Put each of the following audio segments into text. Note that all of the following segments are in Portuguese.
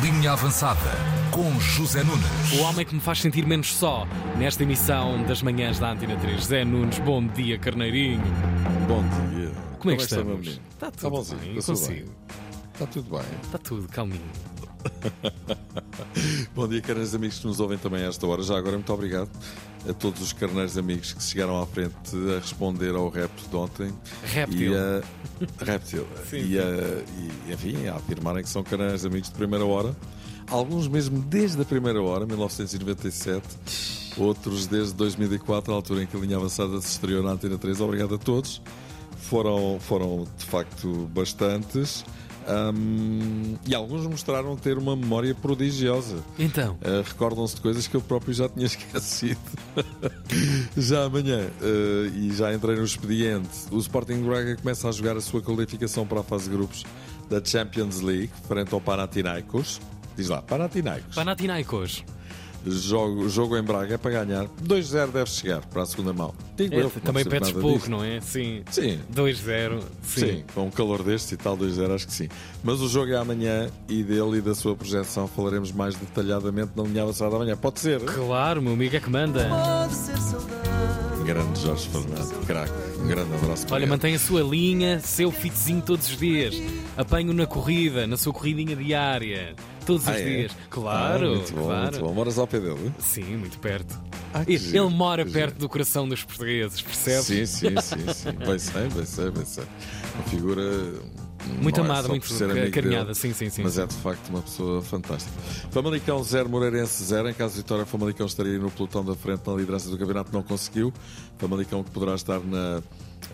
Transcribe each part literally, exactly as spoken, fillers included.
Linha Avançada, com José Nunes. O homem que me faz sentir menos só nesta emissão das manhãs da Antena três. José Nunes, bom dia, carneirinho. Bom dia. Como, Como é que estamos? Está, está tudo está bonzinho, bem, está consigo. Bem. Está tudo bem. Está tudo, calminho. Bom dia, carneiros amigos que nos ouvem também a esta hora. Já agora, muito obrigado a todos os carneiros amigos que chegaram à frente a responder ao rap de ontem. Reptil. E a... Reptil. Sim, e, a... e, enfim, a afirmarem que são carneiros amigos de primeira hora. Alguns mesmo desde a primeira hora, mil novecentos e noventa e sete. Outros desde dois mil e quatro, a altura em que a Linha Avançada se estreou na Antena três. Obrigado a todos. Foram, foram de facto, bastantes. Um, e alguns mostraram ter uma memória prodigiosa. Então uh, recordam-se de coisas que eu próprio já tinha esquecido. Já amanhã uh, e já entrei no expediente. O Sporting Braga começa a jogar a sua qualificação para a fase de grupos da Champions League, frente ao Panathinaikos. Diz lá, Panathinaikos Panathinaikos Jogo, jogo em Braga é para ganhar. dois zero deve chegar para a segunda mão. Digo é, eu, também pedes pouco, disto. Não é? Sim. Sim. dois zero. Sim. sim, com o calor deste e tal, dois zero, acho que sim. Mas o jogo é amanhã e dele e da sua projeção falaremos mais detalhadamente na Linha Avançada amanhã. Pode ser? Claro, meu amigo é que manda. Pode ser saudade. Grande Jorge Fernando, craque. Um grande abraço. Olha, mantenha a sua linha, seu fitzinho todos os dias. Apanho na corrida, na sua corridinha diária. Todos ah, os é? dias. Claro, ah, muito bom, claro. Muito bom. Moras ao pé dele? Sim, muito perto. Ah, ele giro, mora perto giro. do coração dos portugueses, percebe? Sim, sim, sim. sim. Bem sei, bem sei, bem sei. Uma figura... Muito não amada, é muito carinhada, dele, sim, sim, sim. Mas é de facto uma pessoa fantástica. Famalicão zero, Moreirense zero. Em caso de vitória, Famalicão estaria no pelotão da frente na liderança do campeonato, não conseguiu. Famalicão que poderá estar na,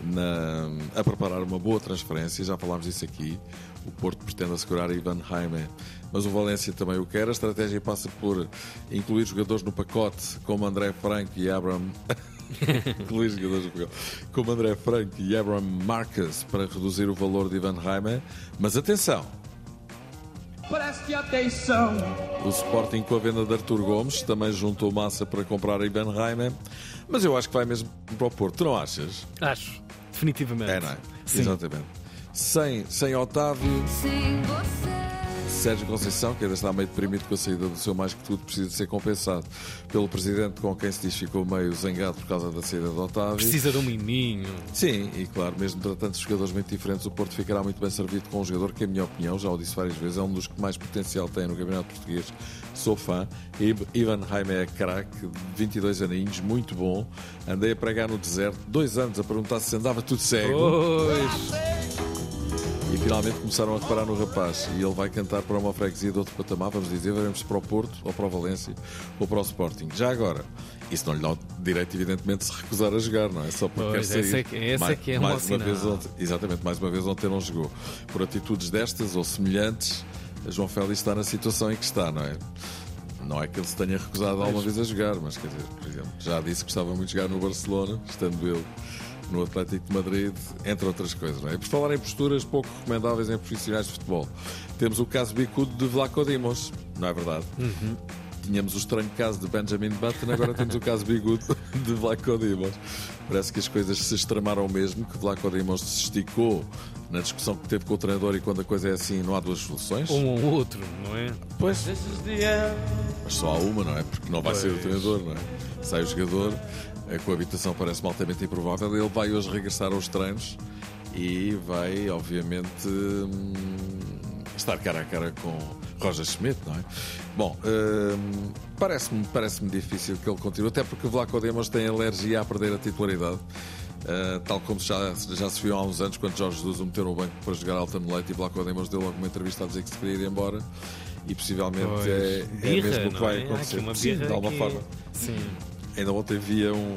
na, a preparar uma boa transferência, já falámos disso aqui. O Porto pretende assegurar Ivan Jaime, mas o Valência também o quer. A estratégia passa por incluir jogadores no pacote, como André Franco e Abraham. Como André Franco e Abraham Marcus, para reduzir o valor de Ivan Jaime. Mas atenção, preste atenção, o Sporting com a venda de Arthur Gomes também juntou massa para comprar Ivan Jaime, mas eu acho que vai mesmo para o Porto, tu não achas? Acho, definitivamente. É, não é? Sim. Exatamente. Sem, sem Otávio, sem você. Sérgio Conceição, que ainda está meio deprimido com a saída do seu mais que tudo, precisa de ser compensado pelo presidente, com quem se diz ficou meio zangado por causa da saída de Otávio. Precisa de um miminho. Sim, e claro, mesmo tratando de jogadores muito diferentes, o Porto ficará muito bem servido com um jogador que, em minha opinião, já o disse várias vezes, é um dos que mais potencial tem no campeonato português. Sou fã. Ivan Jaime é craque, vinte e dois aninhos, muito bom. Andei a pregar no deserto, dois anos a perguntar se andava tudo cego. Pois... E finalmente começaram a reparar no rapaz e ele vai cantar para uma freguesia de outro patamar, vamos dizer, veremos para o Porto, ou para o Valência, ou para o Sporting. Já agora, isso não lhe dá o direito, evidentemente, de se recusar a jogar, não é? Só porque pois, quer sair. Essa é, essa mais, é que é mais uma vez ontem, exatamente, mais uma vez ontem não jogou. Por atitudes destas ou semelhantes, João Félix está na situação em que está, não é? Não é que ele se tenha recusado alguma vez a jogar, mas quer dizer, por exemplo, já disse que gostava muito de jogar no Barcelona, estando ele no Atlético de Madrid, entre outras coisas, não é? E por falar em posturas pouco recomendáveis em profissionais de futebol, temos o caso bicudo de Vlachodimos, não é verdade? Uhum. Tínhamos o estranho caso de Benjamin Button, agora temos o caso bicudo de Vlachodimos. Parece que as coisas se extremaram mesmo, que Vlachodimos se esticou na discussão que teve com o treinador, e quando a coisa é assim não há duas soluções. Um ou outro, não é? Pois. Mas só há uma, não é? Porque não vai pois. ser o treinador, não é? Sai o jogador. A coabitação parece-me altamente improvável. Ele vai hoje regressar aos treinos e vai, obviamente, hum, estar cara a cara com Roger Schmidt, não é? Bom, hum, parece-me, parece-me difícil que ele continue, até porque o Vlachodimos tem alergia a perder a titularidade. Uh, tal como já, já se viu há uns anos, quando Jorge Jesus o meteu no banco para jogar alta no leite, e Vlachodimos deu logo uma entrevista a dizer que se queria ir embora. E possivelmente pois, é, é birra, mesmo o que vai é? acontecer. Uma Sim, de alguma que... forma. Sim. Ainda ontem havia um,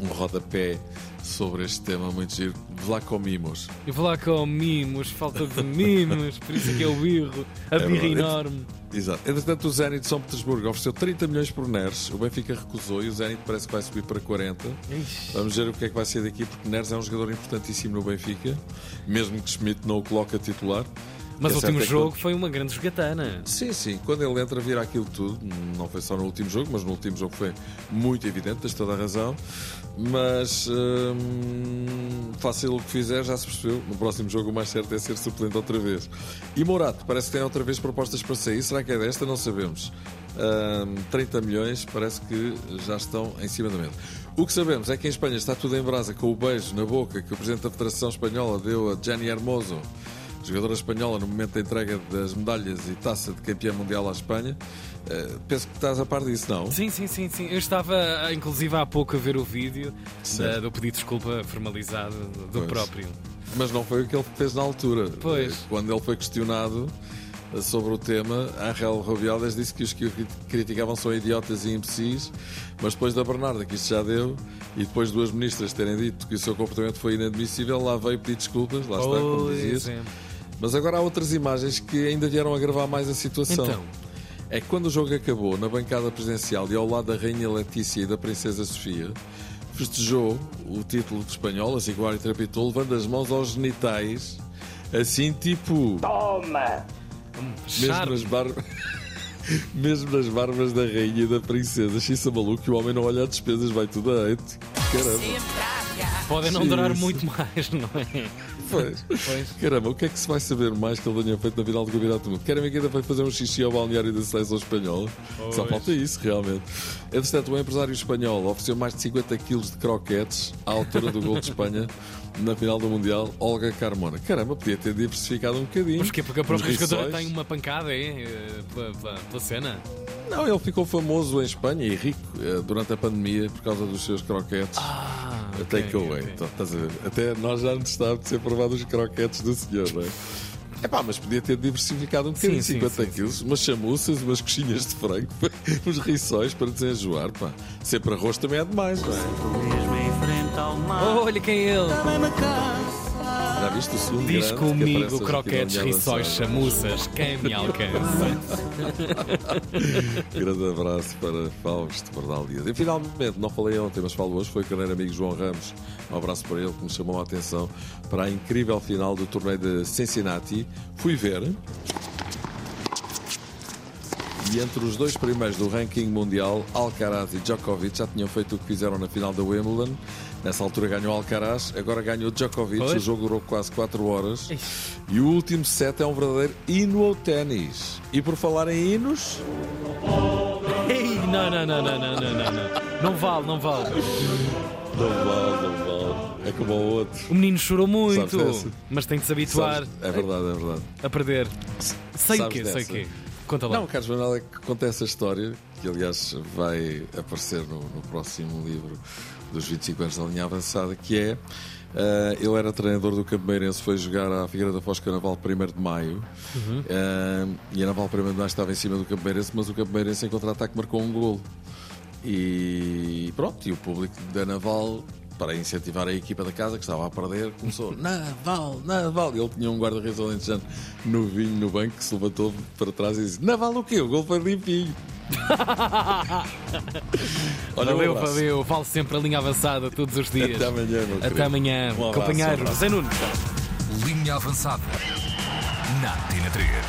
um rodapé sobre este tema muito giro. Vlachodimos. Vlachodimos, falta de mimos, por isso é que é o birro, a é birra verdade. enorme. Exato. Entretanto, o Zenit de São Petersburgo ofereceu trinta milhões por Neres, o Benfica recusou e o Zenit parece que vai subir para quarenta. Ixi. Vamos ver o que é que vai ser daqui, porque Neres é um jogador importantíssimo no Benfica, mesmo que Schmidt não o coloque a titular. Mas o último jogo que... foi uma grande jogatana. Sim, sim. Quando ele entra, vira aquilo tudo. Não foi só no último jogo, mas no último jogo foi muito evidente, tens toda a razão. Mas hum, faça ele o que fizer, já se percebeu. No próximo jogo o mais certo é ser suplente outra vez. E Morato, parece que tem outra vez propostas para sair. Será que é desta? Não sabemos. hum, trinta milhões parece que já estão em cima da mesa. O que sabemos é que em Espanha está tudo em brasa com o beijo na boca que o Presidente da Federação Espanhola deu a Gianni Hermoso, jogadora espanhola, no momento da entrega das medalhas e taça de campeã mundial à Espanha. Uh, penso que estás a par disso, não? Sim, sim, sim, sim. Eu estava, inclusive, há pouco a ver o vídeo da, do pedido de desculpa formalizado do pois. próprio. Mas não foi o que ele fez na altura. Pois. Quando ele foi questionado sobre o tema, Ángel Rubiales disse que os que o criticavam são idiotas e imbecis, mas depois da Bernarda, que isto já deu, e depois duas ministras terem dito que o seu comportamento foi inadmissível, lá veio pedir desculpas, lá está, como dizias. Mas agora há outras imagens que ainda vieram agravar mais a situação. Então, é que quando o jogo acabou, na bancada presidencial e ao lado da Rainha Letícia e da Princesa Sofia, festejou o título de espanhol, assim que o árbitro apitou, levando as mãos aos genitais, assim tipo... Toma! Mesmo nas, bar... Mesmo nas barbas da rainha e da princesa. Xissa maluco, que o homem não olha as despesas, vai tudo a eite. Caramba. Podem não durar isso. Muito mais, não é? Pois. Pois. Caramba, o que é que se vai saber mais que ele tenha feito na final do Campeonato do Mundo? Querem ver que ainda foi fazer um xixi ao balneário da seleção espanhola? Pois. Só falta isso, realmente. Entretanto, um empresário espanhol ofereceu mais de cinquenta quilos de croquetes à altura do gol de Espanha na final do Mundial, Olga Carmona. Caramba, podia ter diversificado um bocadinho. Porquê? Porque a própria jogadora tem uma pancada, hein? Pela, pela, pela cena. Não, ele ficou famoso em Espanha e rico durante a pandemia por causa dos seus croquetes. Ah, okay, takeaway. Okay. Então, estás a ver? Até nós já nos está de ser provado os croquetes do senhor, não é? É pá, mas podia ter diversificado um bocadinho. Sim, cinquenta quilos, umas chamuças, umas coxinhas de frango, uns riçóis para desenjoar, pá. Sempre arroz também é demais, não é? Oh, olha quem é ele. Já viste o segundo? Diz comigo, croquetes, riçóis, chamuças, quem me alcança? Grande abraço para Fausto Bernal Dias. E finalmente, não falei ontem, mas falo hoje, foi o carneiro amigo João Ramos. Um abraço para ele, que me chamou a atenção para a incrível final do torneio de Cincinnati. Fui ver. E entre os dois primeiros do ranking mundial, Alcaraz e Djokovic já tinham feito o que fizeram na final da Wimbledon. Nessa altura ganhou Alcaraz, agora ganhou Djokovic. Oi? O jogo durou quase quatro horas. Ei. E o último set é um verdadeiro hino ao ténis. E por falar em hinos... Ei, não, não, não, não, não, não, não. Não vale, não vale. Não vale, não vale. É como ao outro. O menino chorou muito, mas tem de se habituar. Sabes, é verdade, é verdade. A perder. Sei o quê, sei o quê. Conta lá. Não, o Carlos Manuel é que conta essa história, que aliás vai aparecer no, no próximo livro dos vinte e cinco anos da linha avançada, que é, uh, ele era treinador do Campo Meirense, foi jogar à Figueira da Foz com a Naval primeiro de maio, uhum. uh, e a Naval primeiro de maio estava em cima do Campo Meirense, mas o Campo Meirense em contra-ataque marcou um golo. E pronto, e o público da Naval, para incentivar a equipa da casa, que estava a perder, começou Naval, Naval. Ele tinha um guarda-redes alentejano novinho no banco, que se levantou para trás e disse: Naval o quê? O gol foi limpinho. Olha, valeu, valeu. Falo sempre a linha avançada todos os dias. Até amanhã, meu querido. Até amanhã, um abraço, companheiro. Um José Nunes. Linha avançada na Antena três.